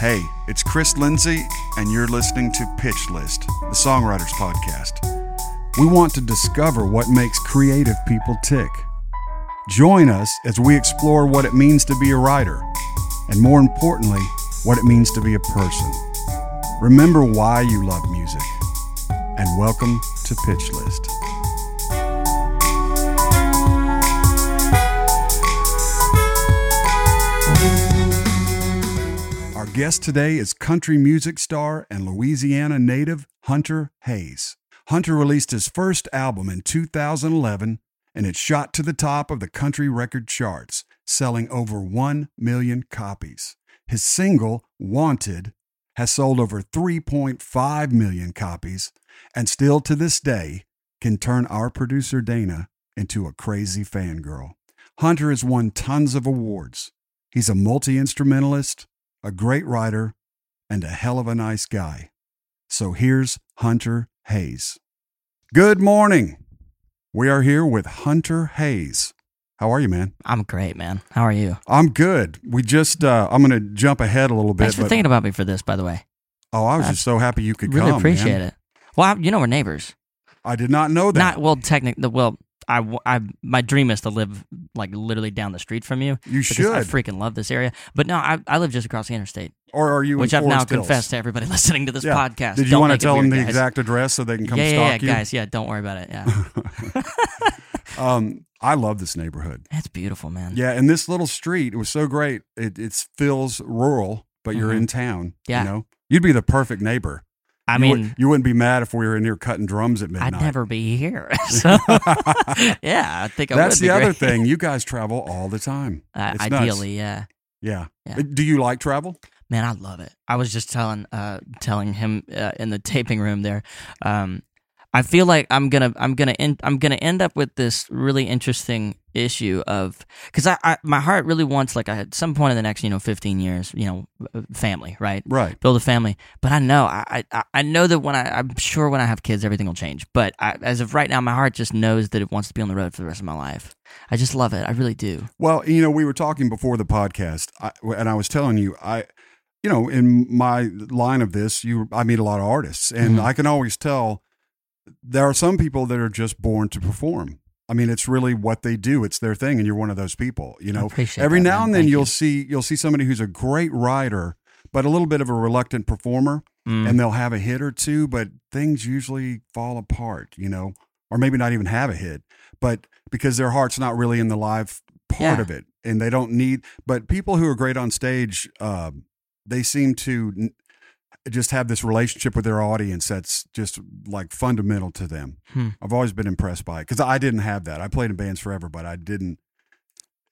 Hey, it's Chris Lindsay, and you're listening to Pitch List, the Songwriters Podcast. We want to discover what makes creative people tick. Join us as we explore what it means to be a writer, and more importantly, what it means to be a person. Remember why you love music, and welcome to Pitch List. Our guest today is country music star and Louisiana native Hunter Hayes. Hunter released his first album in 2011, and it shot to the top of the country record charts, selling over 1 million copies. His single, Wanted, has sold over 3.5 million copies, and still to this day can turn our producer Dana into a crazy fangirl. Hunter has won tons of awards. He's a multi-instrumentalist, a great writer, and a hell of a nice guy. So here's Hunter Hayes. Good morning. We are here with Hunter Hayes. How are you, man? I'm great, man. How are you? I'm good. We just, I'm going to jump ahead a little bit. Thanks for thinking about me for this, by the way. Oh, I was just so happy you could really come, really appreciate it. Well, you know we're neighbors. I did not know that. Not, well, technically, well, I my dream is to live, like, literally down the street from you. You should. I freaking love this area. But no, I live just across the interstate. Or are you? Which I've now confessed to everybody listening to this podcast. Did you want to tell them the exact address so they can come stalk you? Yeah, guys. Yeah, don't worry about it. Yeah. I love this neighborhood. That's beautiful, man. Yeah, and this little street, it was so great. It feels rural, but you're in town. Yeah. You know? You'd be the perfect neighbor. I mean, you wouldn't be mad if we were in here cutting drums at midnight. I'd never be here. So, yeah, I think I would be. That's the other thing. You guys travel all the time. Ideally, yeah. Yeah. Do you like travel? Man, I love it. I was just telling him in the taping room there. I feel like I'm gonna end up with this really interesting issue of, because I my heart really wants, like, at some point in the next 15 years, family, right, build a family. But I know I know that when I'm sure when I have kids everything will change. But as of right now, my heart just knows that it wants to be on the road for the rest of my life. I just love it. I really do. Well, we were talking before the podcast, and I was telling you in my line of this, I meet a lot of artists, and I can always tell. There are some people that are just born to perform. I mean, it's really what they do. It's their thing, and you're one of those people. Every now and then you'll see somebody who's a great writer, but a little bit of a reluctant performer, and they'll have a hit or two, but things usually fall apart, or maybe not even have a hit, but because their heart's not really in the live part of it, and they don't need. But people who are great on stage, they seem to just have this relationship with their audience that's just, like, fundamental to them. I've always been impressed by it, because I didn't have that. I played in bands forever, but I didn't.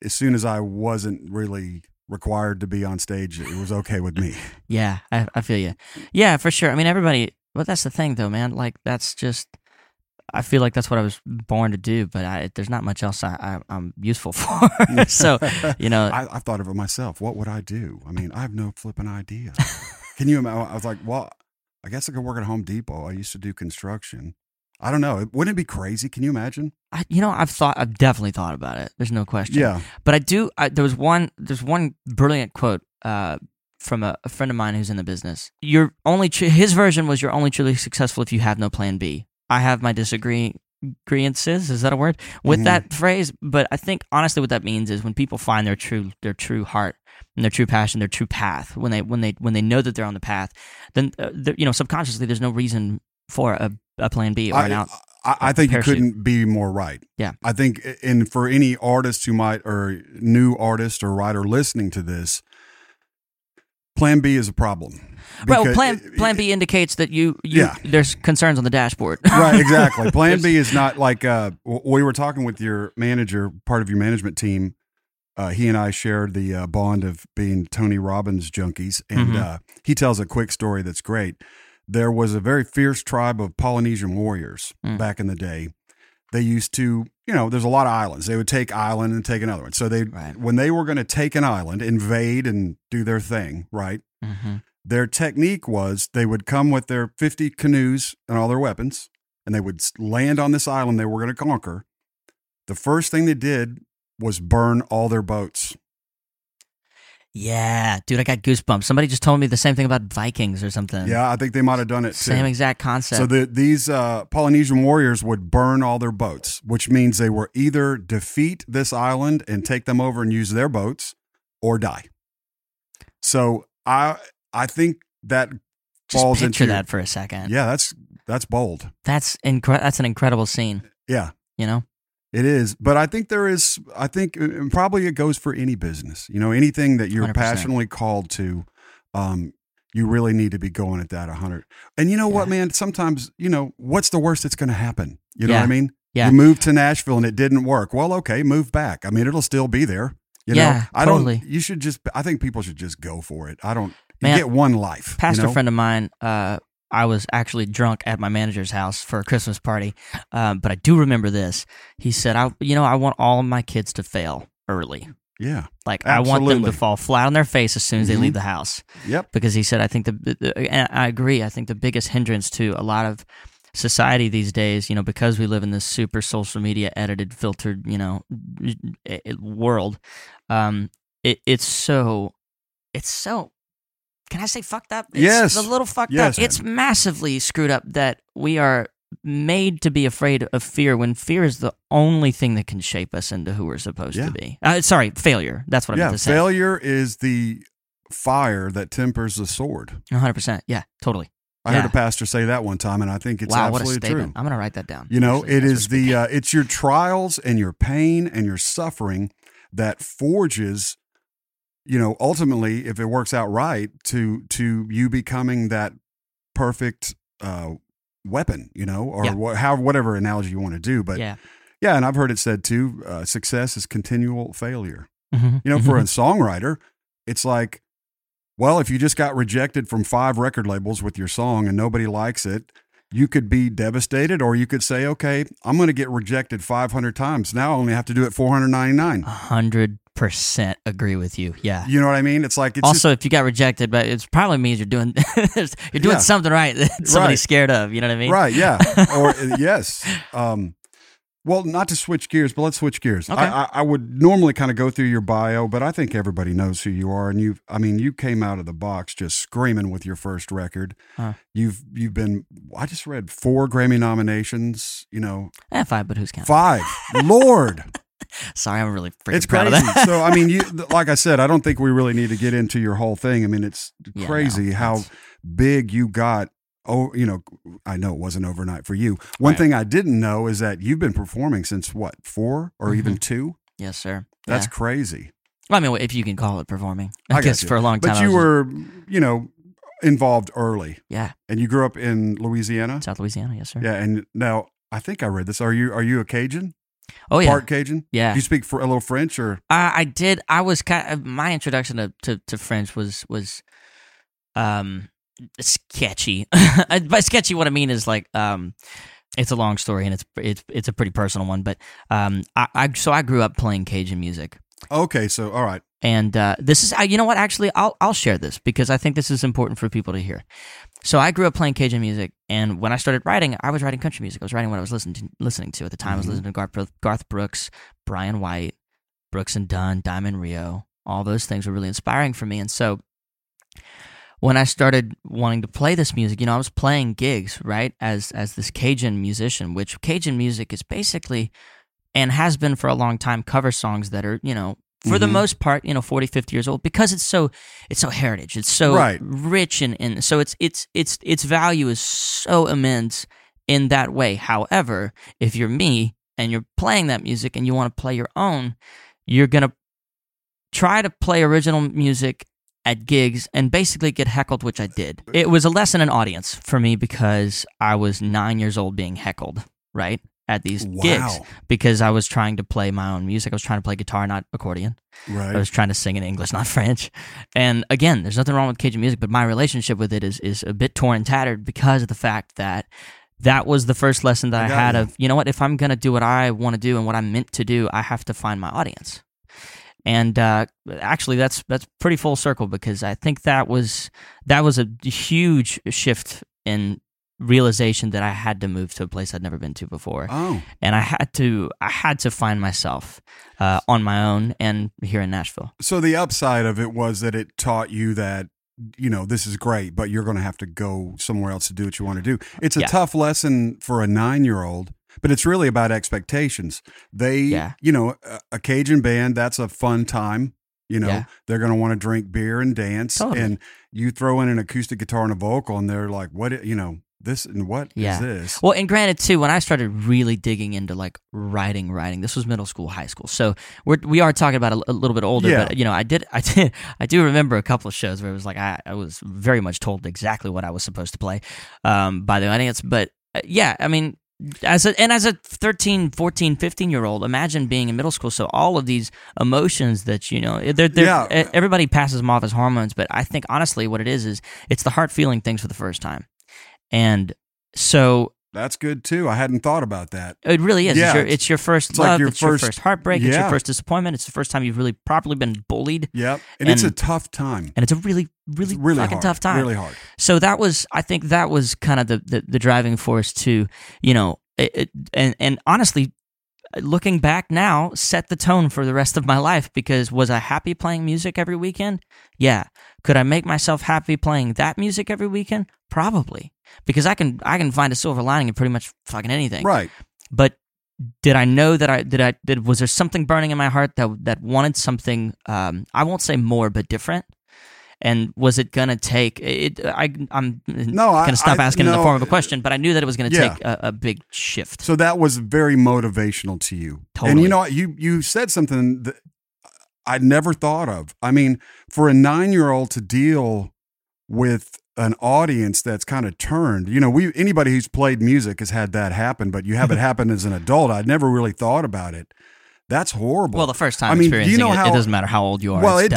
As soon as I wasn't really required to be on stage, it was okay with me. Yeah, I feel you. Yeah, for sure. I mean, everybody. Well, that's the thing, though, man. Like, that's just. I feel like that's what I was born to do, but there's not much else I'm useful for. So, I thought of it myself. What would I do? I mean, I have no flipping idea. Can you imagine? I was like, well, I guess I could work at Home Depot. I used to do construction. I don't know. Wouldn't it be crazy? Can you imagine? I've definitely thought about it. There's no question. Yeah. But I do. There's one brilliant quote from a friend of mine who's in the business. His version was, "You're only truly successful if you have no plan B." I have my disagreements. Is that a word? With that phrase, but I think honestly what that means is when people find their true heart and their true passion, their true path, when they know that they're on the path, then subconsciously there's no reason for a plan B or I think parachute. You couldn't be more right. Yeah. I think, and for any artists who might, or new artist or writer listening to this, Plan B is a problem. Right, well, Plan B indicates that there's concerns on the dashboard. Right, exactly. Plan B is not like, we were talking with your manager, part of your management team. He and I shared the bond of being Tony Robbins junkies, and he tells a quick story that's great. There was a very fierce tribe of Polynesian warriors back in the day. They used to, there's a lot of islands. They would take island and take another one. So when they were going to take an island, invade and do their thing, right? Their technique was they would come with their 50 canoes and all their weapons, and they would land on this island they were going to conquer. The first thing they did was burn all their boats. Yeah, dude, I got goosebumps. Somebody just told me the same thing about Vikings or something. Yeah, I think they might have done it too. Same exact concept. So these Polynesian warriors would burn all their boats, which means they were either defeat this island and take them over and use their boats or die. So I think that just falls into... Just picture that for a second. Yeah, that's bold. That's an incredible scene. Yeah. You know? It is, but I think and probably it goes for any business, you know, anything that you're 100%. Passionately called to, you really need to be going at that 100. And you know what, man, sometimes, you know, what's the worst that's going to happen? You know what I mean? Yeah. You move to Nashville and it didn't work. Well, okay, move back. I mean, it'll still be there. You know, I think people should just go for it. You get one life. Pastor friend of mine, I was actually drunk at my manager's house for a Christmas party, but I do remember this. He said, I want all of my kids to fail early. Yeah. Like, absolutely. I want them to fall flat on their face as soon as they leave the house. Yep. Because he said, and I agree, I think the biggest hindrance to a lot of society these days, you know, because we live in this super social media edited, filtered, you know, world, it's so... Can I say fucked up? It's yes. It's a little fucked up. Man. It's massively screwed up that we are made to be afraid of fear when fear is the only thing that can shape us into who we're supposed to be. Sorry, failure. That's what I meant to say. Failure is the fire that tempers the sword. 100%. Yeah, totally. I heard a pastor say that one time, and I think it's absolutely true. I'm going to write that down. You know, it is it's your trials and your pain and your suffering that forges, you know, ultimately, if it works out right, to you becoming that perfect weapon, you know, or whatever analogy you want to do. But and I've heard it said too, success is continual failure. Mm-hmm. You know, for a songwriter, it's like, well, if you just got rejected from 5 record labels with your song and nobody likes it, you could be devastated, or you could say, okay, I'm going to get rejected 500 times. Now I only have to do it 499. 100% agree with you. Yeah. You know what I mean? It's like, if you got rejected, but it probably means you're doing something right that somebody's scared of. You know what I mean? Right. Yeah. Or yes. Well, not to switch gears, but let's switch gears. Okay. I would normally kind of go through your bio, but I think everybody knows who you are, and you came out of the box just screaming with your first record. You've been, I just read 4 Grammy nominations. You know, 5, but who's counting? 5, Lord. Sorry, I'm really freaking proud of that. So, I mean, you, like I said, I don't think we really need to get into your whole thing. I mean, it's crazy how big you got. Oh, you know, I know it wasn't overnight for you. One thing I didn't know is that you've been performing since what, 4 or even 2? Yes, sir. That's crazy. Well, I mean, if you can call it performing, I guess for a long time. But you were, you know, involved early. Yeah. And you grew up in Louisiana? South Louisiana, yes, sir. Yeah. And now I think I read this. Are you a Cajun? Oh, yeah. Part Cajun? Yeah. Do you speak a little French or? I did. I was kind of, my introduction to French was sketchy. By sketchy, what I mean is like, it's a long story and it's a pretty personal one. But I grew up playing Cajun music. Okay, so all right. And this is, you know what? Actually, I'll share this because I think this is important for people to hear. So I grew up playing Cajun music, and when I started writing, I was writing country music. I was writing what I was listening to at the time. I was listening to Garth Brooks, Brian White, Brooks and Dunn, Diamond Rio. All those things were really inspiring for me, and so when I started wanting to play this music, you know, I was playing gigs, right, as this Cajun musician, which Cajun music is basically, and has been for a long time, cover songs that are, you know, for the most part, you know, 40, 50 years old, because it's so heritage, it's so rich, and so its value is so immense in that way. However, if you're me and you're playing that music and you want to play your own, you're going to try to play original music at gigs and basically get heckled, which I did. It was a lesson in audience for me because I was 9 years old being heckled, right, at these gigs because I was trying to play my own music. I was trying to play guitar, not accordion. Right. I was trying to sing in English, not French. And again, there's nothing wrong with Cajun music, but my relationship with it is a bit torn and tattered because of the fact that was the first lesson that I had of, you know what, if I'm going to do what I want to do and what I'm meant to do, I have to find my audience. And actually, that's pretty full circle because I think that was a huge shift in realization that I had to move to a place I'd never been to before. Oh. And I had to find myself on my own and here in Nashville. So the upside of it was that it taught you that, you know, this is great, but you're going to have to go somewhere else to do what you want to do. It's a tough lesson for a 9-year-old, but it's really about expectations. You know, a Cajun band, that's a fun time. You know, they're going to want to drink beer and dance. Totally. And you throw in an acoustic guitar and a vocal and they're like, what, you know, this and what is this? Well, and granted too, when I started really digging into like writing, this was middle school, high school. So we are talking about a little bit older, but you know, I do remember a couple of shows where it was like, I was very much told exactly what I was supposed to play by the audience. But I mean, as a 13, 14, 15-year-old, imagine being in middle school. So all of these emotions that, you know, everybody passes them off as hormones. But I think honestly what it is it's the heart feeling things for the first time. And so that's good too. I hadn't thought about that. It really is. Yeah, it's your first love. Like your first heartbreak. Yeah. It's your first disappointment. It's the first time you've really properly been bullied. Yep. And it's a tough time. And it's a really, really, really fucking hard, tough time. Really hard. So that was, I think, kind of the driving force to, you know, and honestly, looking back now, set the tone for the rest of my life. Because was I happy playing music every weekend? Yeah. Could I make myself happy playing that music every weekend? Probably. Because I can find a silver lining in pretty much fucking anything, right? But did I know that was there something burning in my heart that wanted something? I won't say more, but different. And was it gonna take it? I'm gonna stop asking in the form of a question, but I knew that it was gonna take a big shift. So that was very motivational to you, totally. And you know, you said something that I'd never thought of. I mean, for a 9-year-old to deal with an audience that's kind of turned, you know, anybody who's played music has had that happen, but you have it happen as an adult. I'd never really thought about it. That's horrible. Well, the first time it doesn't matter how old you are. Well, it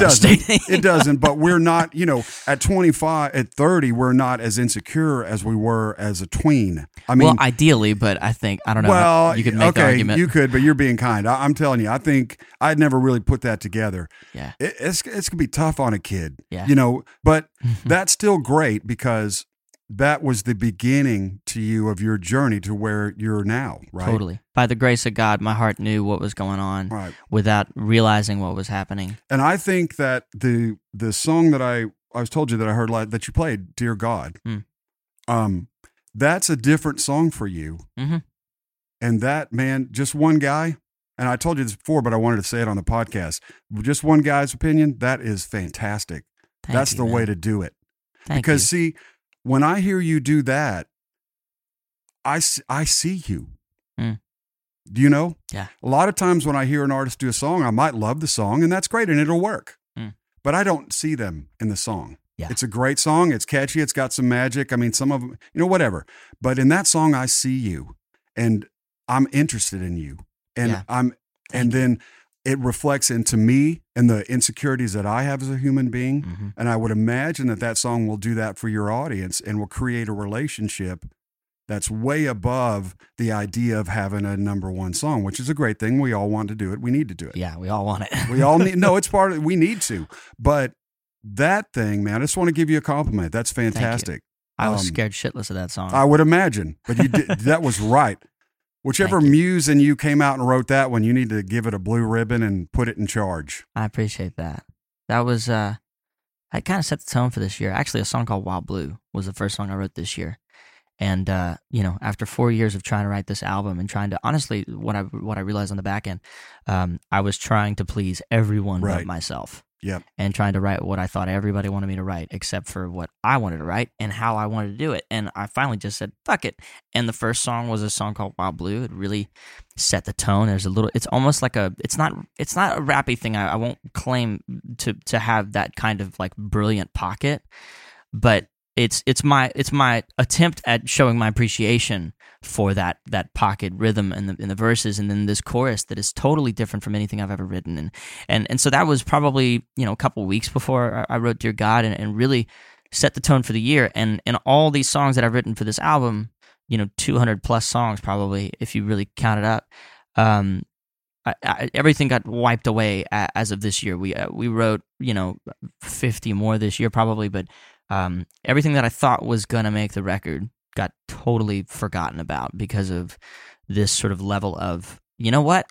doesn't, but we're not, you know, at 25, at 30, we're not as insecure as we were as a tween. I mean, well, ideally, but I think, I don't know. Well, you could make the argument. You could, but you're being kind. I'm telling you, I think I'd never really put that together. Yeah. It's going to be tough on a kid, you know, but that's still great because that was the beginning to you of your journey to where you're now, right? Totally. By the grace of God, my heart knew what was going on without realizing what was happening. And I think that the song that I was told you that I heard that you played, Dear God, that's a different song for you. Mm-hmm. And that, man, just one guy, and I told you this before, but I wanted to say it on the podcast, just one guy's opinion, that is fantastic. That's the way to do it. Because when I hear you do that, I see you. Mm. Do you know? Yeah. A lot of times when I hear an artist do a song, I might love the song, and that's great, and it'll work. Mm. But I don't see them in the song. Yeah. It's a great song. It's catchy. It's got some magic. I mean, some of them, you know, whatever. But in that song, I see you, and I'm interested in you, and then it reflects into me and the insecurities that I have as a human being. Mm-hmm. And I would imagine that song will do that for your audience and will create a relationship that's way above the idea of having a number one song, which is a great thing. We all want to do it. We need to do it. Yeah, we all want it. We all need, no, it's part of it. We need to. But that thing, man, I just want to give you a compliment. That's fantastic. I was scared shitless of that song. I would imagine, but you did, that was right. Whichever muse in you came out and wrote that one, you need to give it a blue ribbon and put it in charge. I appreciate that. That was, I kind of set the tone for this year. Actually, a song called Wild Blue was the first song I wrote this year. And, you know, after 4 years of trying to write this album and trying to, honestly, what I realized on the back end, I was trying to please everyone but myself. Yep. And trying to write what I thought everybody wanted me to write, except for what I wanted to write and how I wanted to do it. And I finally just said, fuck it. And the first song was a song called Wild Blue. It really set the tone. There's a little, it's almost like it's not a rappy thing. I won't claim to have that kind of like brilliant pocket, but it's my attempt at showing my appreciation for that pocket rhythm in the verses, and then this chorus that is totally different from anything I've ever written, and so that was probably, you know, a couple weeks before I wrote Dear God, and really set the tone for the year, and all these songs that I've written for this album, you know, 200 plus songs probably if you really count it up. Everything got wiped away as of this year. We wrote, you know, 50 more this year probably, but everything that I thought was gonna make the record got totally forgotten about because of this sort of level of, you know what,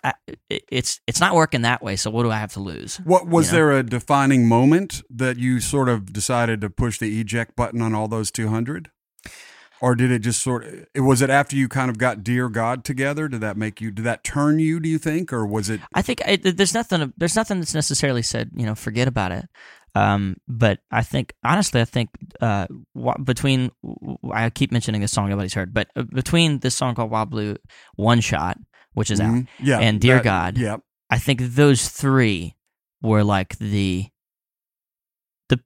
it's not working that way, so what do I have to lose? What was there a defining moment that you sort of decided to push the eject button on all those 200? Or did it just sort of, was it after you kind of got Dear God together? Did that make you, did that turn you, do you think? Or was it? I think there's nothing that's necessarily said, you know, forget about it. But I think, honestly, between, I keep mentioning this song nobody's heard, but between this song called Wild Blue, One Shot, which is out, and Dear God, I think those three were like the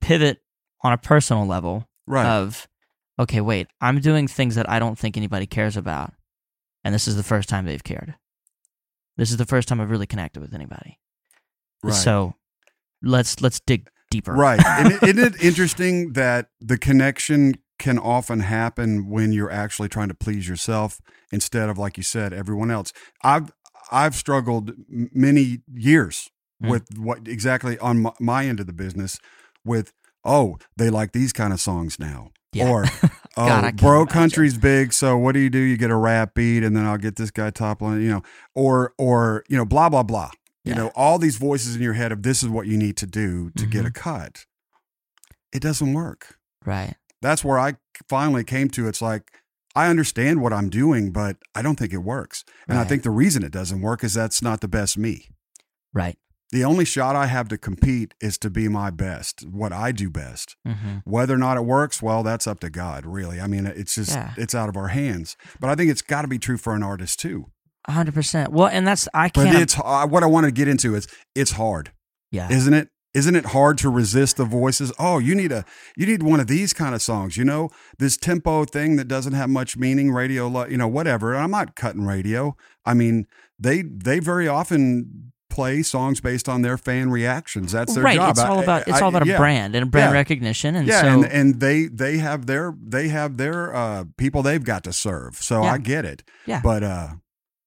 pivot on a personal level of, okay, wait, I'm doing things that I don't think anybody cares about, and this is the first time they've cared. This is the first time I've really connected with anybody. Right. So let's dig deeper. Right. Isn't it interesting that the connection can often happen when you're actually trying to please yourself instead of, like you said, everyone else? I've struggled many years with what exactly on my end of the business with, oh, they like these kind of songs now. Yeah. Or, bro, country's big, so what do? You get a rap beat, and then I'll get this guy top line, you know, or, you know, blah, blah, blah. You know, all these voices in your head of this is what you need to do to get a cut. It doesn't work. Right. That's where I finally came to. It's like, I understand what I'm doing, but I don't think it works. And I think the reason it doesn't work is that's not the best me. Right. The only shot I have to compete is to be my best, what I do best. Mm-hmm. Whether or not it works, well, that's up to God, really. I mean, it's just, it's out of our hands. But I think it's got to be true for an artist, too. 100%. Well, and that's, But it's, what I want to get into is, it's hard. Yeah. Isn't it? Isn't it hard to resist the voices? Oh, you need one of these kind of songs, you know, this tempo thing that doesn't have much meaning, radio, you know, whatever. And I'm not cutting radio. I mean, they very often play songs based on their fan reactions. That's their job. It's all about a brand and brand recognition. And so they have their people they've got to serve. So I get it. Yeah. But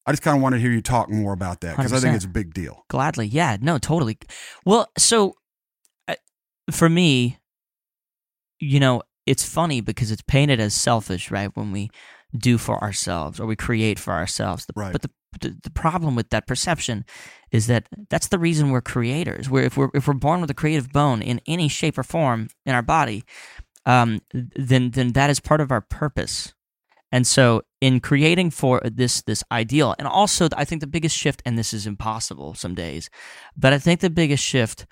I just kind of want to hear you talk more about that because I think it's a big deal. Gladly. Yeah. No, totally. Well, so for me, you know, it's funny because it's painted as selfish, right? When we do for ourselves or we create for ourselves. But the problem with that perception is that that's the reason we're creators. If we're born with a creative bone in any shape or form in our body, then that is part of our purpose. And so in creating for this ideal, and also I think the biggest shift, and this is impossible some days, but I think the biggest shift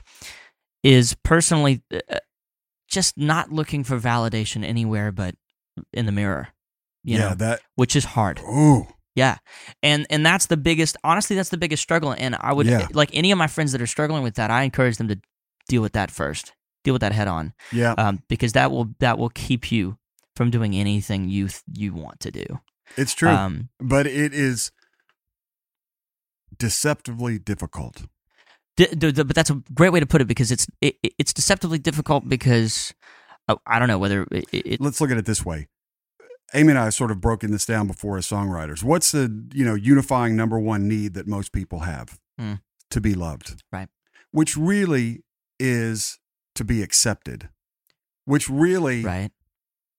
is personally just not looking for validation anywhere but in the mirror, you know, which is hard. Ooh. Yeah. And that's the biggest, honestly, that's the biggest struggle. And I would, like any of my friends that are struggling with that, I encourage them to deal with that first, deal with that head on. Yeah. Because that will keep you from doing anything you want to do. It's true. But it is deceptively difficult. But that's a great way to put it, because it's deceptively difficult because I don't know whether it. Let's look at it this way. Amy and I have sort of broken this down before as songwriters. What's the, you know, unifying number one need that most people have? To be loved. Right. Which really is to be accepted. Which really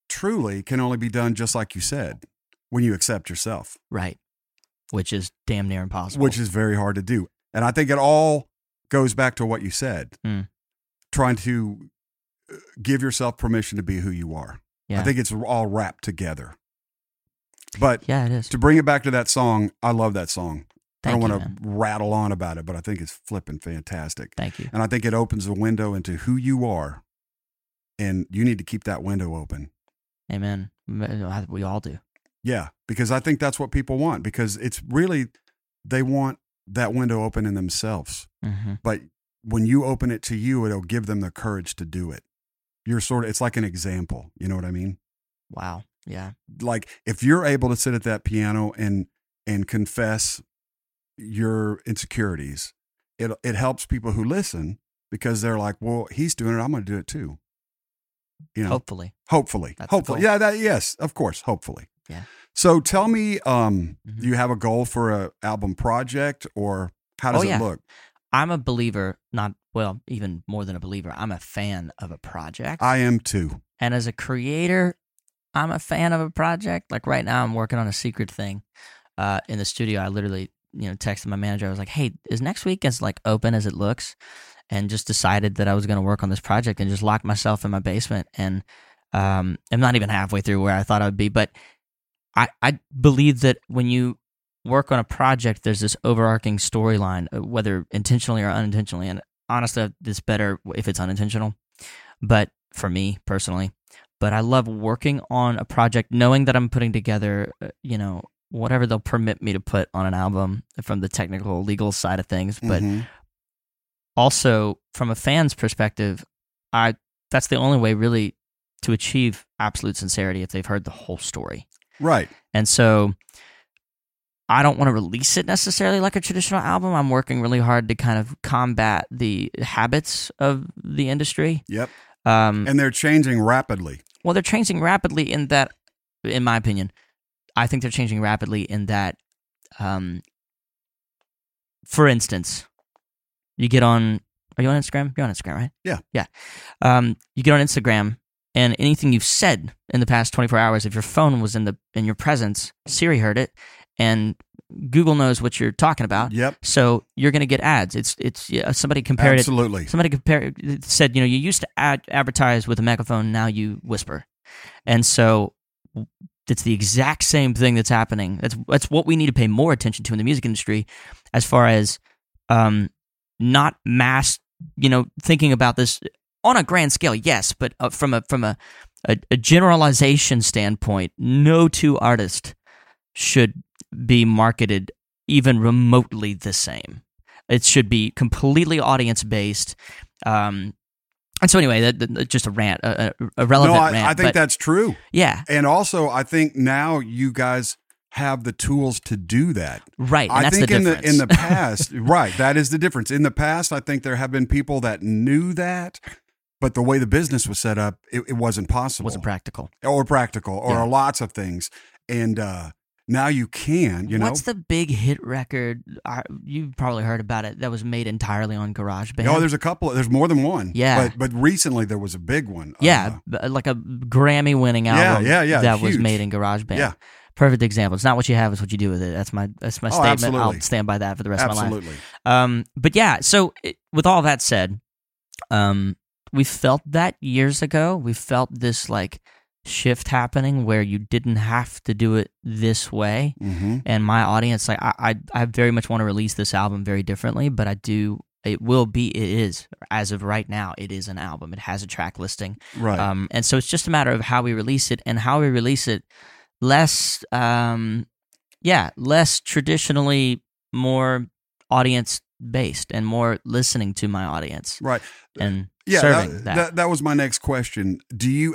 truly can only be done, just like you said, when you accept yourself. Right. Which is damn near impossible. Which is very hard to do. And I think it all goes back to what you said. Trying to give yourself permission to be who you are. Yeah. I think it's all wrapped together. But yeah, it is. To bring it back to that song, I love that song. I don't want to rattle on about it, but I think it's flipping fantastic. Thank you. And I think it opens a window into who you are, and you need to keep that window open. Amen. We all do. Yeah, because I think that's what people want, because it's really, they want that window open in themselves. Mm-hmm. But when you open it to you, it'll give them the courage to do it. You're sort of, it's like an example. You know what I mean? Wow. Yeah. Like if you're able to sit at that piano and confess your insecurities, it helps people who listen, because they're like, well, he's doing it, I'm going to do it too. You know, hopefully, hopefully. Yeah. Yes, of course. Hopefully. Yeah. So tell me, do you have a goal for an album project, or how does it look? I'm a believer, even more than a believer, I'm a fan of a project. I am too. And as a creator, I'm a fan of a project. Like right now I'm working on a secret thing in the studio. I literally, texted my manager. I was like, hey, is next week as like open as it looks? And just decided that I was going to work on this project and just locked myself in my basement. And I'm not even halfway through where I thought I would be. But I believe that when you work on a project, there's this overarching storyline, whether intentionally or unintentionally. And honestly, it's better if it's unintentional. But for me personally, but I love working on a project, knowing that I'm putting together, whatever they'll permit me to put on an album from the technical legal side of things. But also from a fan's perspective, that's the only way really to achieve absolute sincerity, if they've heard the whole story. Right. And so I don't want to release it necessarily like a traditional album. I'm working really hard to kind of combat the habits of the industry. Yep. And they're changing rapidly. Well, they're changing rapidly in that, in my opinion, I think they're changing rapidly in that, for instance, you get on, are you on Instagram? You're on Instagram, right? Yeah. Yeah. You get on Instagram and anything you've said in the past 24 hours, if your phone was in your presence, Siri heard it and Google knows what you're talking about. Yep. So you're going to get ads. Somebody compared it. Somebody said, you used to advertise with a megaphone, now you whisper. And so it's the exact same thing that's happening. That's what we need to pay more attention to in the music industry, as far as not mass, thinking about this on a grand scale. Yes, but from a generalization standpoint, no two artists should be marketed even remotely the same. It should be completely audience-based. And so anyway, that's just a rant, a relevant rant. I think that's true. Yeah. And also, I think now you guys have the tools to do that. Right. And that's the difference. In the past, right, that is the difference. In the past, I think there have been people that knew that, but the way the business was set up, it wasn't possible. It wasn't practical. Or lots of things. And, now you can, What's the big hit record? You've probably heard about it. That was made entirely on GarageBand. Oh, there's a couple. There's more than one. Yeah. But recently there was a big one. Yeah, like a Grammy-winning album. Yeah, that huge. Was made in GarageBand. Yeah. Perfect example. It's not what you have; it's what you do with it. That's my statement. Absolutely. I'll stand by that for the rest of my life. But yeah. So with all that said, we felt that years ago. We felt this shift happening where you didn't have to do it this way, and my audience, I very much want to release this album very differently, but it is as of right now, it is an album. It has a track listing, right? And so it's just a matter of how we release it, and how we release it less traditionally, more audience based, and more listening to my audience, right? And that was my next question.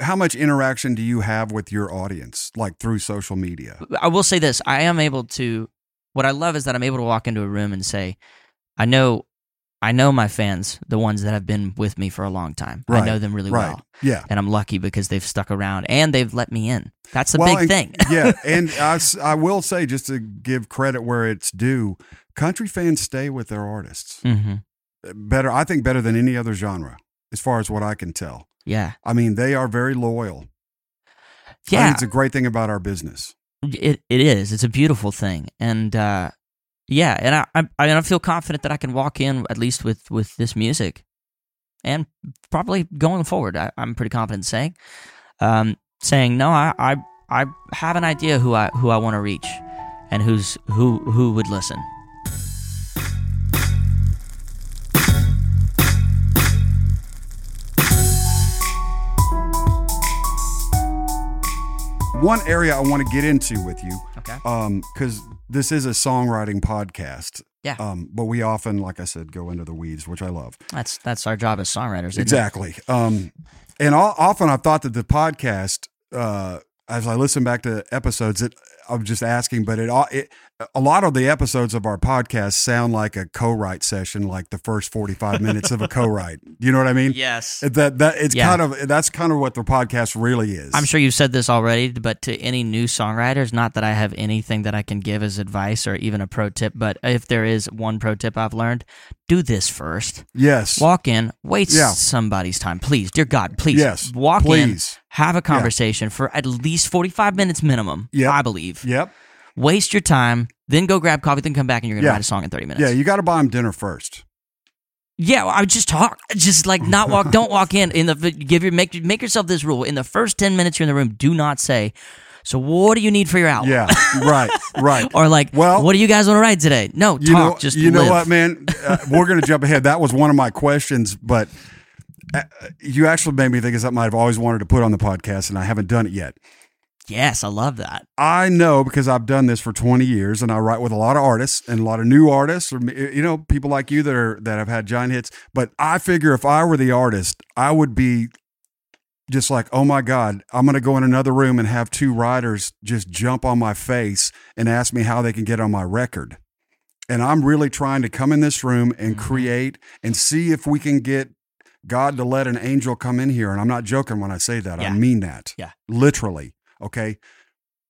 How much interaction do you have with your audience, like through social media? I will say this. What I love is that I'm able to walk into a room and say, I know my fans, the ones that have been with me for a long time. Right. I know them really well. Yeah. And I'm lucky because they've stuck around and they've let me in. That's the big thing. Yeah. And I will say, just to give credit where it's due, country fans stay with their artists. Mm-hmm. Better than any other genre, as far as what I can tell. Yeah. I mean, they are very loyal. Yeah. I think it's a great thing about our business. It is. It's a beautiful thing. And and I feel confident that I can walk in, at least with this music, and probably going forward, I'm pretty confident saying, I have an idea who I want to reach and who would listen. One area I want to get into with you, okay, because this is a songwriting podcast. Yeah. But we often, like I said, go into the weeds, which I love. That's our job as songwriters. Exactly. And often I've thought that the podcast, as I listen back to episodes, I'm just asking, but a lot of the episodes of our podcast sound like a co-write session, like the first 45 minutes of a co-write. You know what I mean? Yes. That's kind of what the podcast really is. I'm sure you've said this already, but to any new songwriters, not that I have anything that I can give as advice or even a pro tip, but if there is one pro tip I've learned, do this first. Yes. Walk in, waste somebody's time, please. Dear God, please. Yes. Walk in. Have a conversation for at least 45 minutes minimum, I believe. Yep. Waste your time, then go grab coffee, then come back, and you're going to write a song in 30 minutes. Yeah, you got to buy them dinner first. Yeah, well, I would just talk. Just like not walk, don't walk in the make yourself this rule. In the first 10 minutes you're in the room, do not say, so what do you need for your album? Yeah, right. Or like, well, what do you guys want to write today? No, talk, just live. You know what, man? We're going to jump ahead. That was one of my questions, but you actually made me think of something I've always wanted to put on the podcast, and I haven't done it yet. Yes, I love that. I know because I've done this for 20 years, and I write with a lot of artists and a lot of new artists, or people like you that have had giant hits. But I figure if I were the artist, I would be just like, oh my God, I'm going to go in another room and have two writers just jump on my face and ask me how they can get on my record. And I'm really trying to come in this room and create and see if we can get God to let an angel come in here. And I'm not joking when I say that. I mean that. Yeah. Literally. Okay.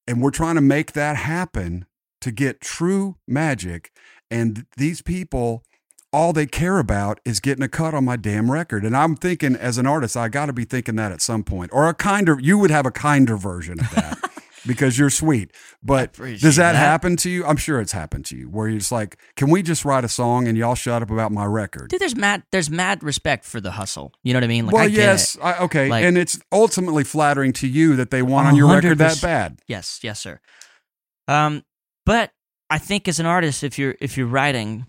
And we're trying to make that happen to get true magic. And these people, all they care about is getting a cut on my damn record. And I'm thinking as an artist, I got to be thinking that at some point, or you would have a kinder version of that because you're sweet. But does that happen to you? I'm sure it's happened to you where you're just like, can we just write a song and y'all shut up about my record? Dude, there's mad respect for the hustle. You know what I mean? Like, well, I get it. Okay. Like, and it's ultimately flattering to you that they want on your record that bad. Yes. Yes, sir. But I think as an artist, if you're writing,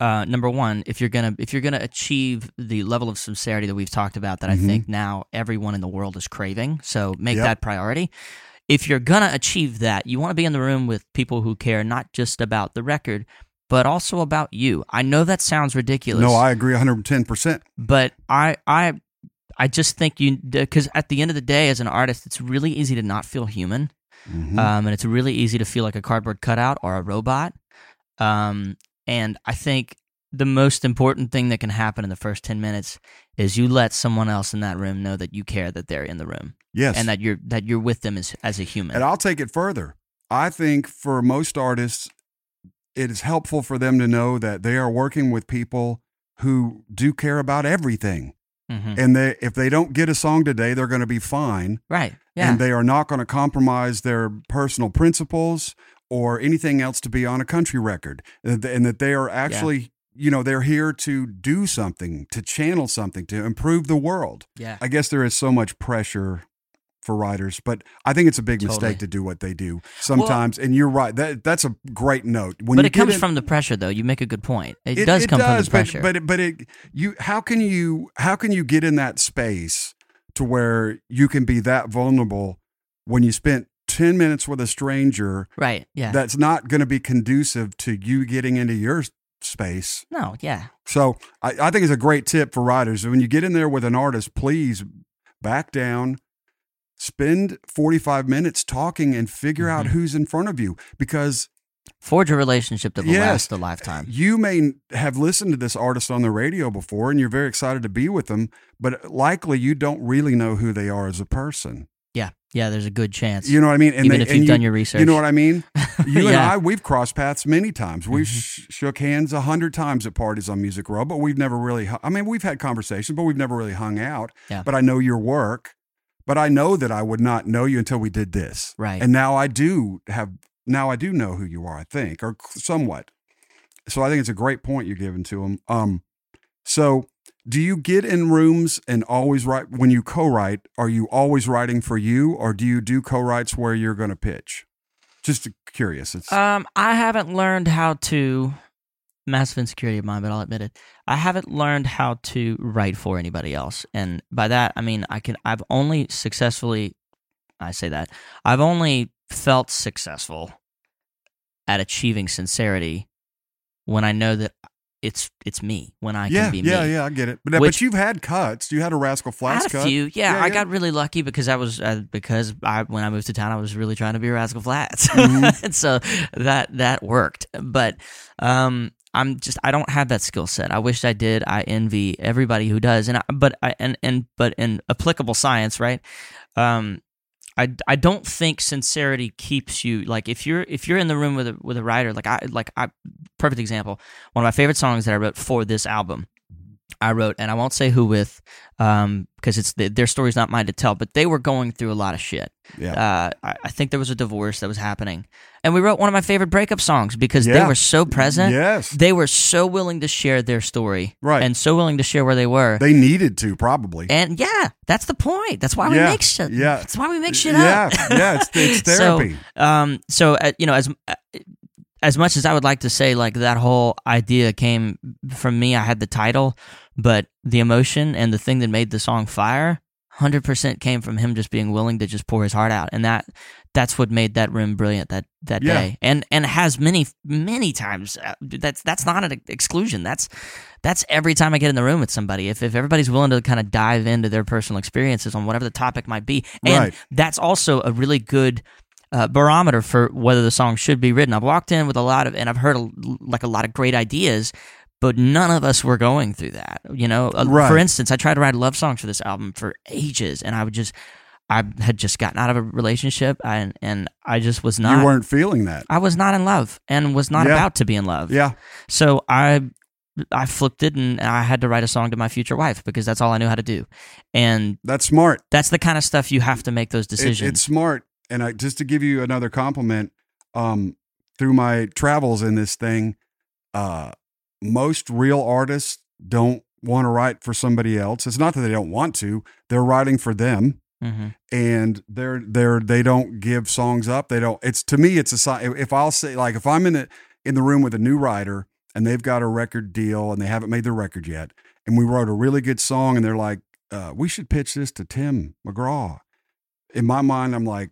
number one, if you're gonna achieve the level of sincerity that we've talked about that I think now everyone in the world is craving, so make that priority. If you're gonna achieve that, you want to be in the room with people who care not just about the record, but also about you. I know that sounds ridiculous. No, I agree 110%. But I just think because at the end of the day, as an artist, it's really easy to not feel human, and it's really easy to feel like a cardboard cutout or a robot. And I think the most important thing that can happen in the first 10 minutes is you let someone else in that room know that you care that they're in the room. Yes. And that you're with them as a human. And I'll take it further. I think for most artists, it is helpful for them to know that they are working with people who do care about everything. Mm-hmm. And if they don't get a song today, they're going to be fine. Right. Yeah. And they are not going to compromise their personal principles or anything else to be on a country record, and that they are actually, they're here to do something, to channel something, to improve the world. Yeah. I guess there is so much pressure for writers, but I think it's a big mistake to do what they do sometimes. Well, and you're right. That's a great note. But it comes from the pressure, though. You make a good point. It does come from the pressure. How can you get in that space to where you can be that vulnerable when you spent 10 minutes with a stranger, right? Yeah, that's not going to be conducive to you getting into your space. No, yeah. So I think it's a great tip for writers. When you get in there with an artist, please back down, spend 45 minutes talking and figure out who's in front of you, because forge a relationship that will last a lifetime. You may have listened to this artist on the radio before and you're very excited to be with them, but likely you don't really know who they are as a person. Yeah, there's a good chance. You know what I mean? And even if you've done your research. You know what I mean? You and I, we've crossed paths many times. We've shook hands 100 times at parties on Music Row, but we've never really, we've had conversations, but we've never really hung out. Yeah. But I know your work, but I know that I would not know you until we did this. Right. And now I do know who you are, I think, or somewhat. So I think it's a great point you're giving to them. So do you get in rooms and always write? When you co-write, are you always writing for you, or do you do co-writes where you're going to pitch? Just curious. I haven't learned how to, massive insecurity of mine, but I'll admit it. I haven't learned how to write for anybody else. And by that, I mean, I've only felt successful at achieving sincerity when I know that it's me, when I can be me. Yeah, I get it. But you've had cuts. You had a Rascal Flatts cut. I had a few. I got really lucky because when I moved to town, I was really trying to be a Rascal Flatts. And so that worked. But I don't have that skill set. I wish I did. I envy everybody who does. But in applicable science, right? I don't think sincerity keeps you, like, if you're in the room with a writer, perfect example, one of my favorite songs that I wrote for this album I wrote, and I won't say who with, because it's their story's not mine to tell, but they were going through a lot of shit. Yeah. I think there was a divorce that was happening, and we wrote one of my favorite breakup songs because they were so present. Yes. They were so willing to share their story, right? And so willing to share where they were. They needed to, probably. And yeah, that's the point. That's why we make shit. Yeah. That's why we make shit up. Yeah. It's therapy. As much as I would like to say, like, that whole idea came from me, I had the title, but the emotion and the thing that made the song fire 100% came from him just being willing to just pour his heart out. And that's what made that room brilliant that day. And has many times. That's not an exclusion. That's every time I get in the room with somebody. If everybody's willing to kind of dive into their personal experiences on whatever the topic might be. And that's also a really good barometer for whether the song should be written. I've walked in with a lot of great ideas, but none of us were going through that. You know, for instance, I tried to write love songs for this album for ages, and I had just gotten out of a relationship, and I just was not. You weren't feeling that. I was not in love, and was not about to be in love. Yeah. So I flipped it, and I had to write a song to my future wife because that's all I knew how to do. And that's smart. That's the kind of stuff you have to make those decisions. It's smart. And just to give you another compliment, through my travels in this thing, most real artists don't want to write for somebody else. It's not that they don't want to; they're writing for them, and they don't give songs up. They don't. It's, to me, it's a sign. If I'll say, like, if I'm in the room with a new writer and they've got a record deal and they haven't made their record yet, and we wrote a really good song, and they're like, "We should pitch this to Tim McGraw." In my mind, I'm like,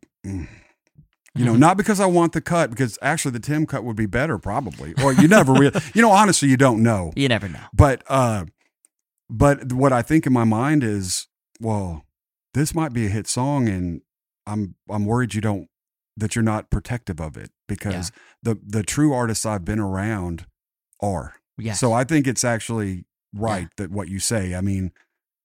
not because I want the cut, because actually the Tim cut would be better probably. Or you never really, honestly, you don't know. You never know. But what I think in my mind is, well, this might be a hit song, and I'm worried that you're not protective of it, because the true artists I've been around are. Yes. So I think it's actually right that what you say. I mean,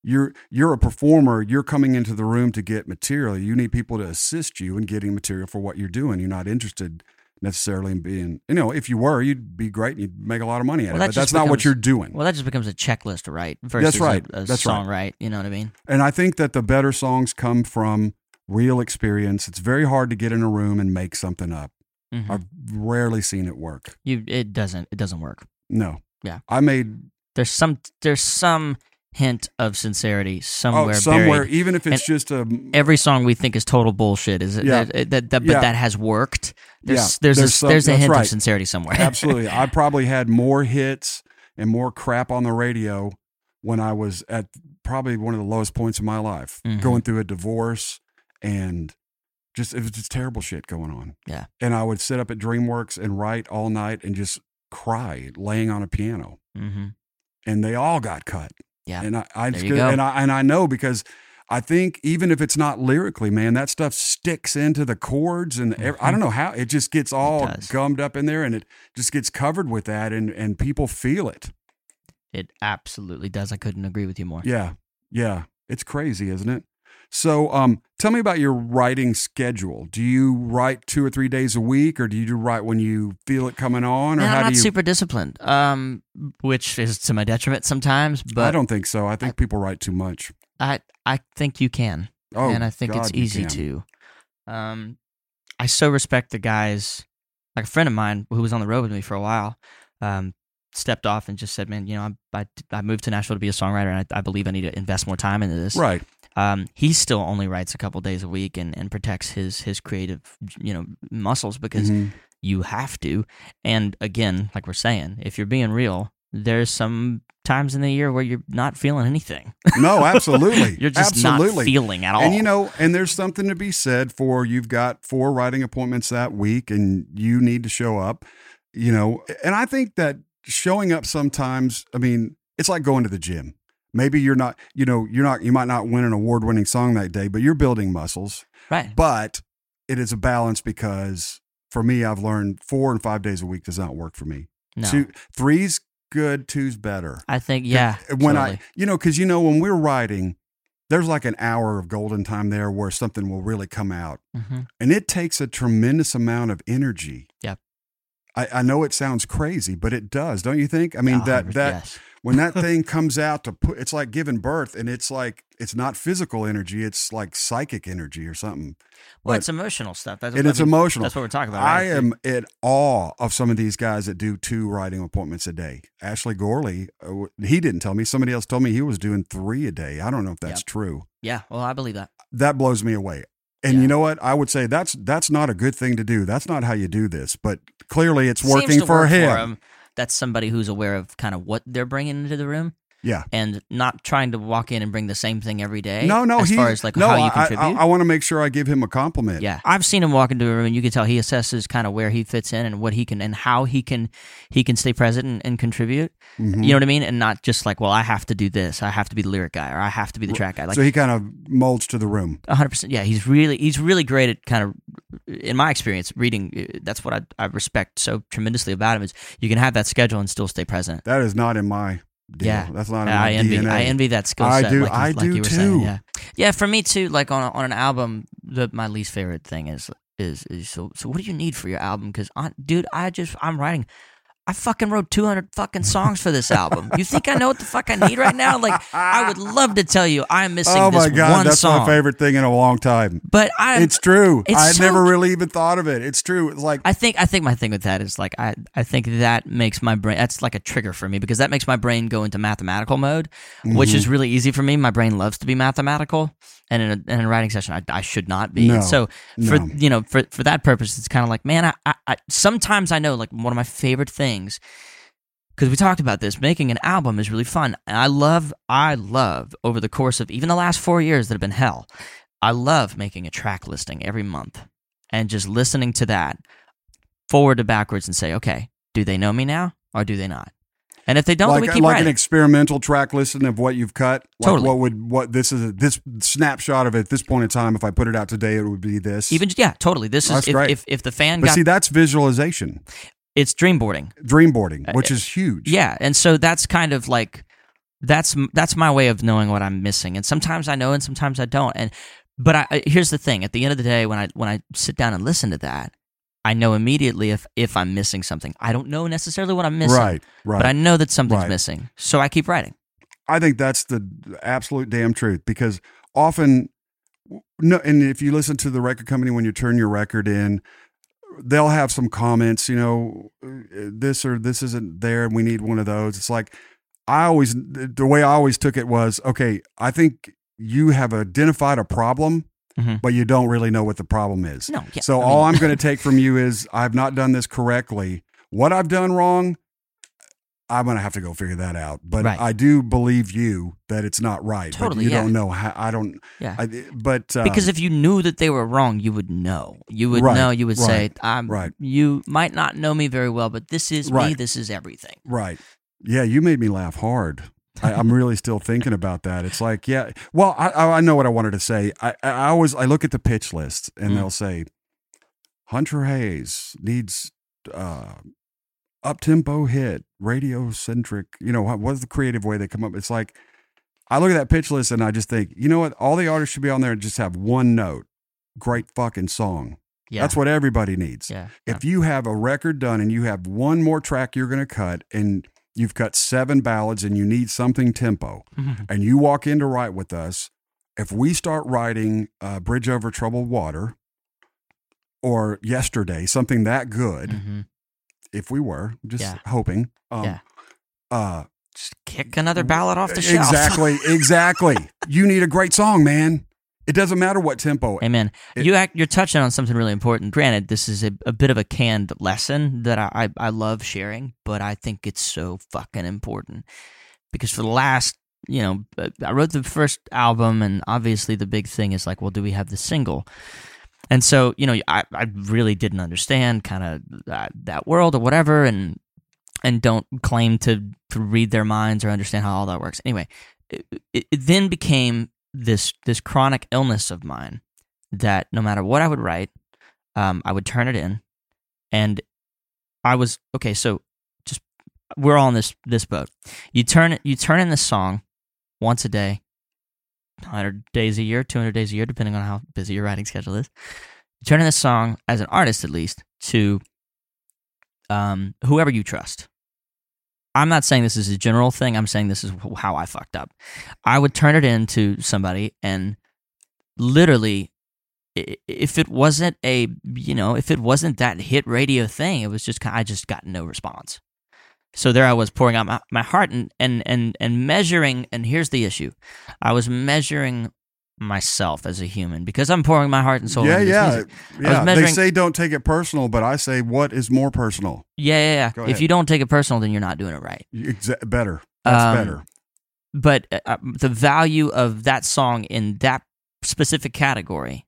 you're a performer. You're coming into the room to get material. You need people to assist you in getting material for what you're doing. You're not interested necessarily in being, if you were, you'd be great and you'd make a lot of money at it. But that's not what you're doing. Well, that just becomes a checklist, right? Versus a song, right? You know what I mean? And I think that the better songs come from real experience. It's very hard to get in a room and make something up. Mm-hmm. I've rarely seen it work. It doesn't work. No. Yeah. There's some hint of sincerity somewhere buried. Even if it's just every song we think is total bullshit, is it? Yeah. That has worked. There's a hint of sincerity somewhere. Absolutely. I probably had more hits and more crap on the radio when I was at probably one of the lowest points of my life, going through a divorce, and it was just terrible shit going on. Yeah. And I would sit up at DreamWorks and write all night and just cry laying on a piano. Mm-hmm. And they all got cut. Yeah. And I know, because I think even if it's not lyrically, man, that stuff sticks into the chords, and I don't know how it just gets all gummed up in there, and it just gets covered with that, and people feel it. It absolutely does. I couldn't agree with you more. Yeah. Yeah. It's crazy, isn't it? So, tell me about your writing schedule. Do you write 2 or 3 days a week, or do you write when you feel it coming on? Or I'm not super disciplined, which is to my detriment sometimes. But I don't think so. I think people write too much. I think you can, and I think it's easy to. I so respect the guys. Like a friend of mine who was on the road with me for a while, stepped off and just said, "Man, I moved to Nashville to be a songwriter, and I believe I need to invest more time into this." Right. He still only writes a couple days a week and protects his creative, muscles, because you have to. And again, like we're saying, if you're being real, there's some times in the year where you're not feeling anything. No, absolutely. You're just not feeling at all. And and there's something to be said for, you've got 4 writing appointments that week and you need to show up, and I think that showing up sometimes, I mean, it's like going to the gym. Maybe you're not, you might not win an award-winning song that day, but you're building muscles. Right. But it is a balance, because for me, I've learned 4 and 5 days a week does not work for me. No. 2, 3's good, 2's better. I think, yeah. When totally. Because when we're writing, there's like an hour of golden time there where something will really come out. Mm-hmm. And it takes a tremendous amount of energy. Yep. I know it sounds crazy, but it does, don't you think? I mean, that... Yes. When that thing comes out to put, it's like giving birth, and it's like, it's not physical energy. It's like psychic energy or something. Well, but it's emotional stuff. That's emotional. That's what we're talking about. Right? I am in awe of some of these guys that do 2 writing appointments a day. Ashley Gorley, he didn't tell me. Somebody else told me he was doing 3 a day. I don't know if that's true. Yeah. Well, I believe that. That blows me away. And you know what? I would say that's not a good thing to do. That's not how you do this. But clearly it's working for him. That's somebody who's aware of kind of what they're bringing into the room. Yeah. And not trying to walk in and bring the same thing every day. No. As far as how you contribute. I want to make sure I give him a compliment. Yeah. I've seen him walk into a room, and you can tell he assesses kind of where he fits in and what he can, and how he can stay present and contribute. Mm-hmm. You know what I mean? And not just like, well, I have to do this. I have to be the lyric guy, or I have to be the track guy. Like, so he kind of molds to the room. 100%. Yeah. He's really great at kind of, in my experience, reading. That's what I respect so tremendously about him, is you can have that schedule and still stay present. That is not in my... deal. Yeah, that's not. I envy that skill set. I do too. Yeah, for me too. Like on an album, my least favorite thing is so. What do you need for your album? Because I'm writing. I fucking wrote 200 fucking songs for this album. You think I know what the fuck I need right now? Like, I would love to tell you I'm missing this one song. Oh my God, that's my favorite thing in a long time. But it's true. I never really even thought of it. It's true. It's like I think my thing with that is like I think that makes my brain. That's like a trigger for me, because that makes my brain go into mathematical mode, mm-hmm. which is really easy for me. My brain loves to be mathematical, and in a writing session, I should not be. No, and so for that purpose, it's kind of like, man, I sometimes I know, like, one of my favorite things, because we talked about this, making an album is really fun. And I love over the course of even the last 4 years that have been hell, I love making a track listing every month and just listening to that forward to backwards and say, okay, do they know me now or do they not? And if they don't, we keep writing. An experimental track listing of what you've cut. Like, totally. This snapshot of it at this point in time. If I put it out today, it would be this. Even totally. This is if the fan. But see, that's visualization. It's dreamboarding, which is huge. Yeah, and so that's kind of like that's my way of knowing what I'm missing. And sometimes I know, and sometimes I don't. But here's the thing: at the end of the day, when I sit down and listen to that, I know immediately if I'm missing something. I don't know necessarily what I'm missing, right. But I know that something's missing, so I keep writing. I think that's the absolute damn truth, because often, and if you listen to the record company when you turn your record in, they'll have some comments, you know, this or this isn't there, and we need one of those. It's like, the way I always took it was, okay, I think you have identified a problem, mm-hmm. but you don't really know what the problem is. No, yeah, so I'm going to take from you is, I've not done this correctly. What I've done wrong, I'm going to have to go figure that out. But I do believe you that it's not right. Totally, but you don't know how. I don't. Yeah. But because if you knew that they were wrong, you would know. You would know. You would say, you might not know me very well, but this is me. This is everything. Right. Yeah. You made me laugh hard. I'm really still thinking about that. It's like, yeah. Well, I know what I wanted to say. I always look at the pitch list, and they'll say, Hunter Hayes needs. Up-tempo hit, radio-centric, what's the creative way they come up? It's like, I look at that pitch list and I just think, you know what? All the artists should be on there and just have one note. Great fucking song. Yeah. That's what everybody needs. Yeah. If you have a record done and you have one more track you're going to cut, and you've cut 7 ballads and you need something tempo, mm-hmm. and you walk in to write with us, if we start writing Bridge Over Troubled Water or Yesterday, something that good, mm-hmm. if we were just hoping, just kick another ballad off the shelf. Exactly. You need a great song, man. It doesn't matter what tempo. Amen. You're touching on something really important. Granted, this is a bit of a canned lesson that I love sharing, but I think it's so fucking important, because for the last, I wrote the first album, and obviously the big thing is like, well, do we have the single? And so, I really didn't understand kind of that world or whatever, and don't claim to read their minds or understand how all that works. Anyway, it then became this chronic illness of mine that no matter what I would write, I would turn it in, and I was, okay, so just, we're all in this boat. You turn in this song once a day, 100 days a year, 200 days a year, depending on how busy your writing schedule is. You turn in this song, as an artist at least, to whoever you trust. I'm not saying this is a general thing. I'm saying this is how I fucked up. I would turn it into somebody, and literally, if it wasn't a, you know, if it wasn't that hit radio thing, it was just, I just got no response. So there I was pouring out my heart and measuring, and here's the issue. I was measuring myself as a human because I'm pouring my heart and soul into this music. I was measuring, they say don't take it personal, but I say what is more personal? Yeah. If you don't take it personal, then you're not doing it right. Better. That's better. But the value of that song in that specific category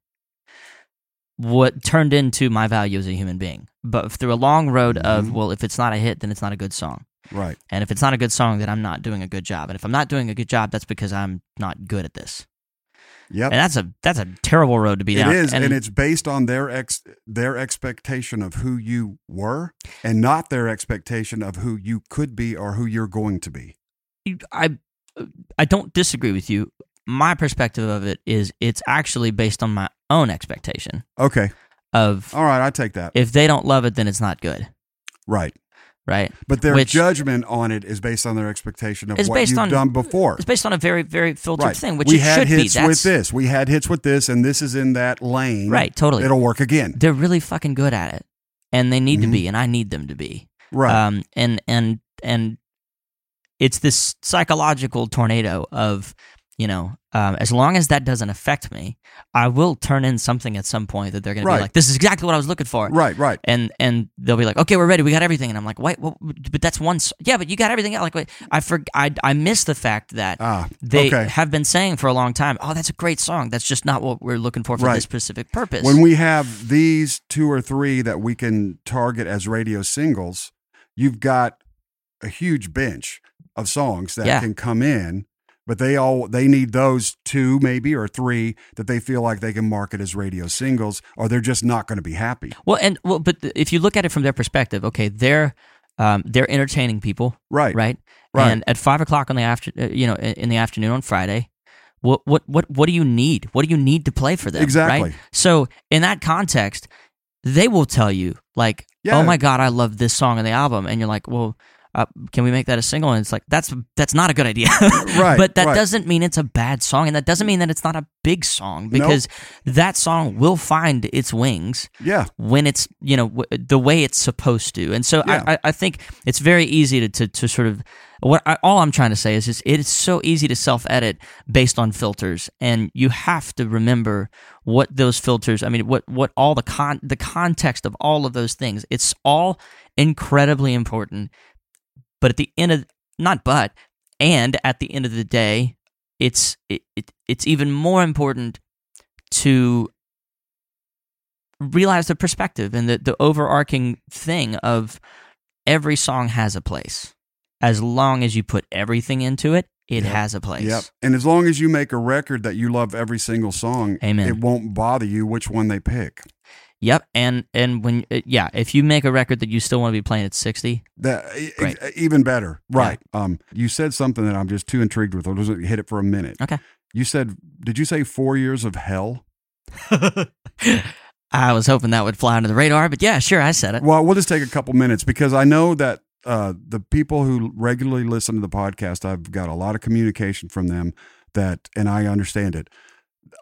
what turned into my value as a human being. But through a long road of, well, if it's not a hit, then it's not a good song. Right. And if it's not a good song, then I'm not doing a good job. And if I'm not doing a good job, that's because I'm not good at this. Yep. And that's a terrible road to be down. It is, and it's based on their expectation of who you were and not their expectation of who you could be or who you're going to be. I don't disagree with you. My perspective of it is it's actually based on my own expectation. Okay. All right, I take that. If they don't love it, then it's not good. Right. But their judgment on it is based on their expectation of what you've done before. It's based on a very, very filtered thing, which it should be. We had hits with this, and this is in that lane. Right, totally. It'll work again. They're really fucking good at it, and they need to be, and I need them to be. Right. And it's this psychological tornado of... You know, as long as that doesn't affect me, I will turn in something at some point that they're going to be like, this is exactly what I was looking for. Right. And they'll be like, okay, we're ready. We got everything. And I'm like, wait, well, but that's one. Yeah, but you got everything else. Like, wait, I missed the fact that they have been saying for a long time, oh, that's a great song. That's just not what we're looking for this specific purpose. When we have these two or three that we can target as radio singles, you've got a huge bench of songs that can come in. But they need those two maybe or three that they feel like they can market as radio singles, or they're just not going to be happy. Well, but if you look at it from their perspective, okay, they're entertaining people, right? And at 5 o'clock in the afternoon on Friday, what do you need? What do you need to play for them? Exactly. Right? So in that context, they will tell you like, oh my God, I love this song on the album, and you're like, well. Can we make that a single? And it's like, that's not a good idea. Right. But that doesn't mean it's a bad song, and that doesn't mean that it's not a big song, because that song will find its wings when it's, you know, the way it's supposed to. And so I think it's very easy to sort of, all I'm trying to say is it is so easy to self-edit based on filters, and you have to remember what those filters, I mean, what all the context of all of those things, it's all incredibly important. But at the end of the day, it's even more important to realize the perspective and the overarching thing of every song has a place. As long as you put everything into it, it has a place. Yep. And as long as you make a record that you love every single song, it won't bother you which one they pick. Yep, and when if you make a record that you still want to be playing at 60, even better, right? Yeah. You said something that I'm just too intrigued with. I'll just hit it for a minute. Okay. You said, did you say 4 years of hell? I was hoping that would fly under the radar, but yeah, sure, I said it. Well, we'll just take a couple minutes because I know that the people who regularly listen to the podcast, I've got a lot of communication from them and I understand it.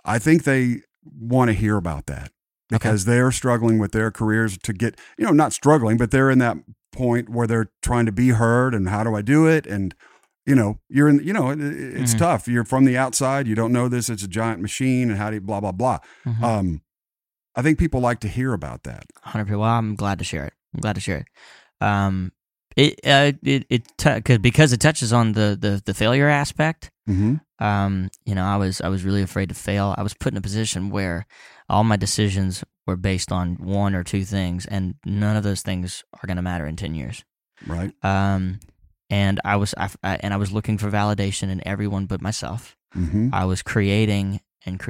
I think they want to hear about that. Because they're struggling with their careers to get, you know, not struggling, but they're in that point where they're trying to be heard and how do I do it? And, you know, it's tough. You're from the outside. You don't know this. It's a giant machine and how do you blah, blah, blah. Mm-hmm. I think people like to hear about that. 100%. Well, I'm glad to share it. Because it touches on the failure aspect. Mm-hmm. You know, I was really afraid to fail. I was put in a position where all my decisions were based on one or two things, and none of those things are going to matter in 10 years. Right. And I was looking for validation in everyone but myself. Mm-hmm. I was creating and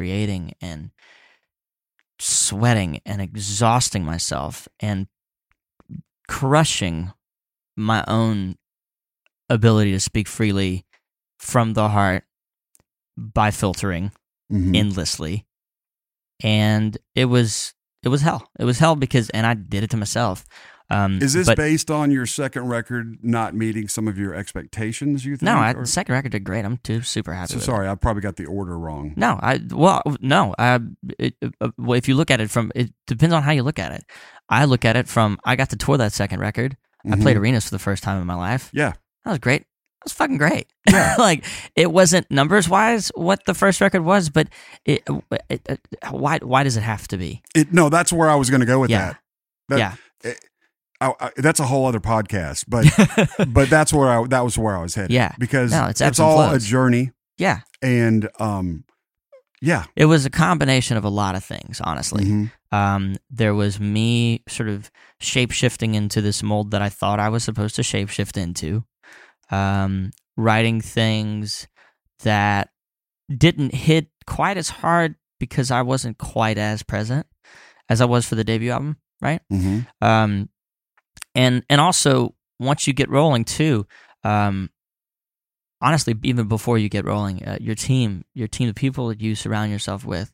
sweating and exhausting myself and crushing my own ability to speak freely from the heart by filtering endlessly. And it was hell because, and I did it to myself. Is this based on your second record not meeting some of your expectations, you think? No, the second record did great. I'm too super happy with sorry, it. I probably got the order wrong. No, if you look at it from, it depends on how you look at it. I look at it from, I got to tour that second record. Mm-hmm. I played arenas for the first time in my life. Yeah. That was great. That was fucking great. Yeah. Like, it wasn't numbers-wise what the first record was, but why does it have to be? No, that's where I was going to go with that. Yeah. That's a whole other podcast, but that's where that was where I was headed. Yeah, because it's all flows. A journey. Yeah, and it was a combination of a lot of things. Honestly, mm-hmm. There was me sort of shape-shifting into this mold that I thought I was supposed to shape-shift into, writing things that didn't hit quite as hard because I wasn't quite as present as I was for the debut album. Right. Mm-hmm. And also, once you get rolling, too, honestly, even before you get rolling, your team, the people that you surround yourself with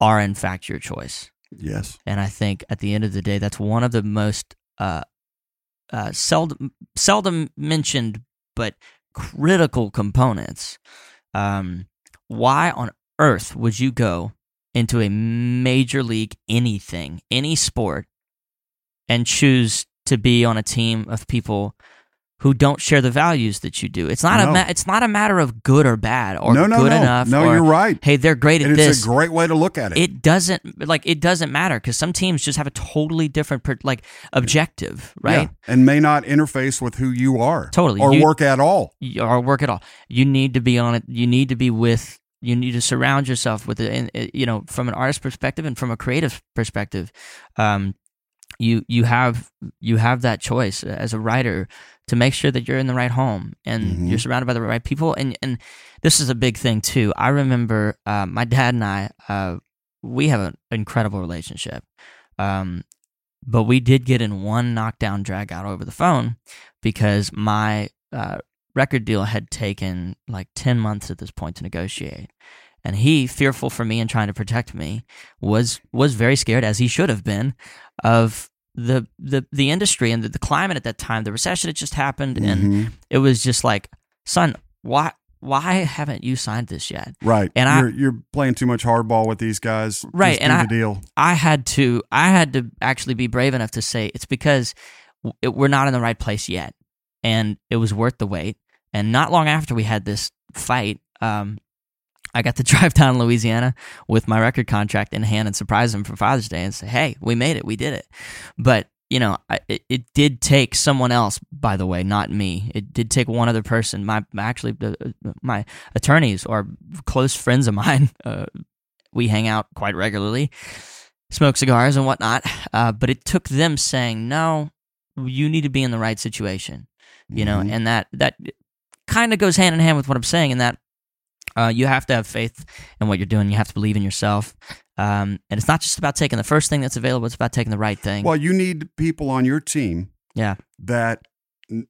are, in fact, your choice. Yes. And I think at the end of the day, that's one of the most seldom mentioned but critical components. Why on earth would you go into a major league anything, any sport, and choose to be on a team of people who don't share the values that you do? It's not it's not a matter of good or bad or enough. No, or, you're right. Hey, they're great at this. It's a great way to look at it. It doesn't matter because some teams just have a totally different objective, right? Yeah. And may not interface with who you are. Totally. Or work at all. You need to be on it. You need to surround yourself with it. And, you know, from an artist perspective and from a creative perspective, you have that choice as a writer to make sure that you're in the right home and mm-hmm. you're surrounded by the right people. And this is a big thing too. I remember my dad and I, we have an incredible relationship, but we did get in one knockdown drag out over the phone because my record deal had taken 10 months at this point to negotiate. And he, fearful for me and trying to protect me, was very scared, as he should have been, of the industry and the climate at that time. The recession had just happened, mm-hmm. and it was just like, son, why haven't you signed this yet? Right, and you're playing too much hardball with these guys. Right, and I had to actually be brave enough to say it's because we're not in the right place yet, and it was worth the wait. And not long after we had this fight, I got to drive down to Louisiana with my record contract in hand and surprise him for Father's Day and say, hey, we made it. We did it. But, you know, it did take someone else, by the way, not me. It did take one other person. My attorneys or close friends of mine, we hang out quite regularly, smoke cigars and whatnot. But it took them saying, no, you need to be in the right situation, you mm-hmm. know, and that kind of goes hand in hand with what I'm saying in that. You have to have faith in what you're doing. You have to believe in yourself. And it's not just about taking the first thing that's available. It's about taking the right thing. Well, you need people on your team that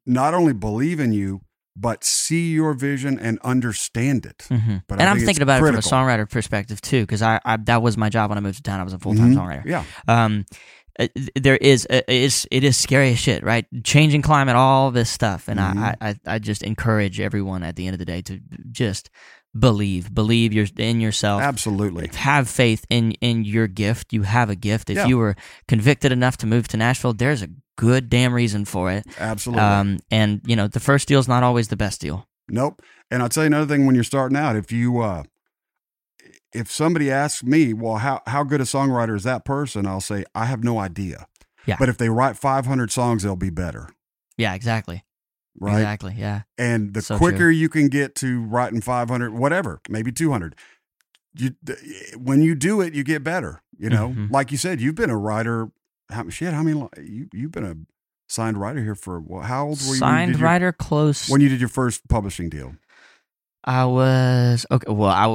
not only believe in you, but see your vision and understand it. Mm-hmm. But I'm thinking about it from a songwriter perspective, too, because I that was my job when I moved to town. I was a full-time mm-hmm. songwriter. Yeah. It is scary as shit, right? Changing climate, all this stuff. And mm-hmm. I just encourage everyone at the end of the day to just believe in yourself. Absolutely. Have faith in your gift. You have a gift. If you were convicted enough to move to Nashville, there's a good damn reason for it. Absolutely. And you know, the first deal is not always the best deal. Nope. And I'll tell you another thing when you're starting out, if somebody asks me, well, how good a songwriter is that person? I'll say, I have no idea. Yeah. But if they write 500 songs, they'll be better. Yeah, exactly. Right? Exactly, yeah. And the quicker you can get to writing 500, whatever, maybe 200, when you do it, you get better. You know, mm-hmm. like you said, you've been a writer. You've been a signed writer here for, well, how old were you? When you did your first publishing deal? I was, okay, well, I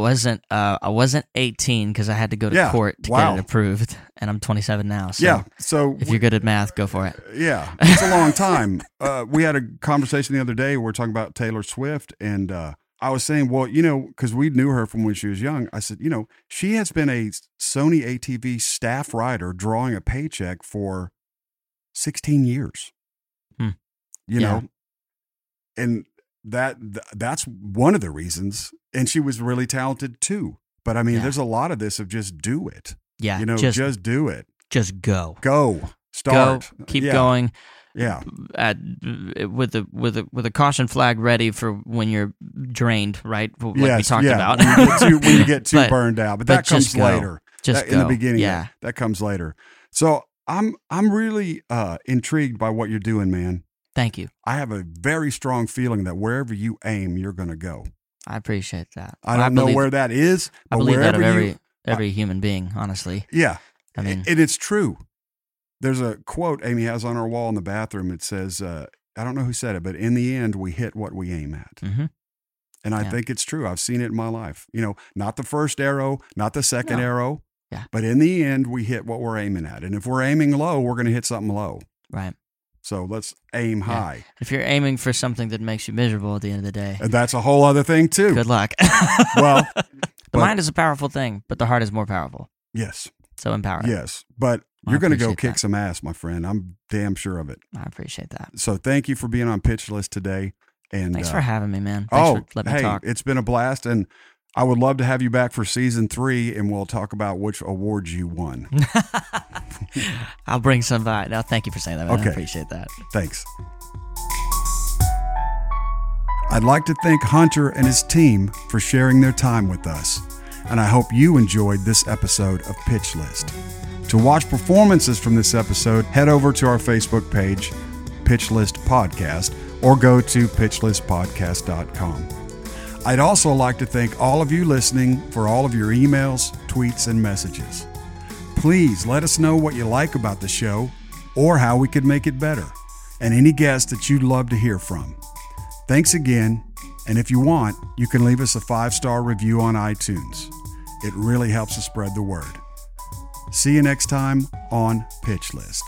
wasn't 18 because I had to go to court to get it approved, and I'm 27 now. So if you're good at math, go for it. Yeah, it's a long time. We had a conversation the other day. We were talking about Taylor Swift, and I was saying, well, you know, because we knew her from when she was young. I said, you know, she has been a Sony ATV staff writer drawing a paycheck for 16 years, you know, and that's one of the reasons. And she was really talented too. But I mean, there's a lot of this of just do it. Yeah. You know, just do it. Just go. Go. Start. Go, keep going. Yeah. With a caution flag ready for when you're drained, right? Like we talked about. when you get too burned out. But that comes later. Just go. In the beginning. Yeah. That comes later. So I'm really intrigued by what you're doing, man. Thank you. I have a very strong feeling that wherever you aim, you're going to go. I appreciate that. I don't know where that is. But I believe that of every human being, honestly. Yeah. I mean, and it's true. There's a quote Amy has on her wall in the bathroom. It says, I don't know who said it, but in the end, we hit what we aim at. Mm-hmm. And I think it's true. I've seen it in my life. You know, not the first arrow, not the second arrow, but in the end, we hit what we're aiming at. And if we're aiming low, we're going to hit something low. Right. So let's aim high. If you're aiming for something that makes you miserable at the end of the day. That's a whole other thing, too. Good luck. Well, the mind is a powerful thing, but the heart is more powerful. Yes. So empowered. Yes. But you're going to go kick some ass, my friend. I'm damn sure of it. I appreciate that. So thank you for being on Pitch List today. And thanks for having me, man. Thanks for letting me talk. It's been a blast. And I would love to have you back for season 3, and we'll talk about which awards you won. I'll bring some by. No, thank you for saying that, man. Okay. I appreciate that. Thanks. I'd like to thank Hunter and his team for sharing their time with us, and I hope you enjoyed this episode of Pitch List. To watch performances from this episode, head over to our Facebook page, Pitch List Podcast, or go to pitchlistpodcast.com. I'd also like to thank all of you listening for all of your emails, tweets, and messages. Please let us know what you like about the show or how we could make it better, and any guests that you'd love to hear from. Thanks again, and if you want, you can leave us a 5-star review on iTunes. It really helps us spread the word. See you next time on Pitch List.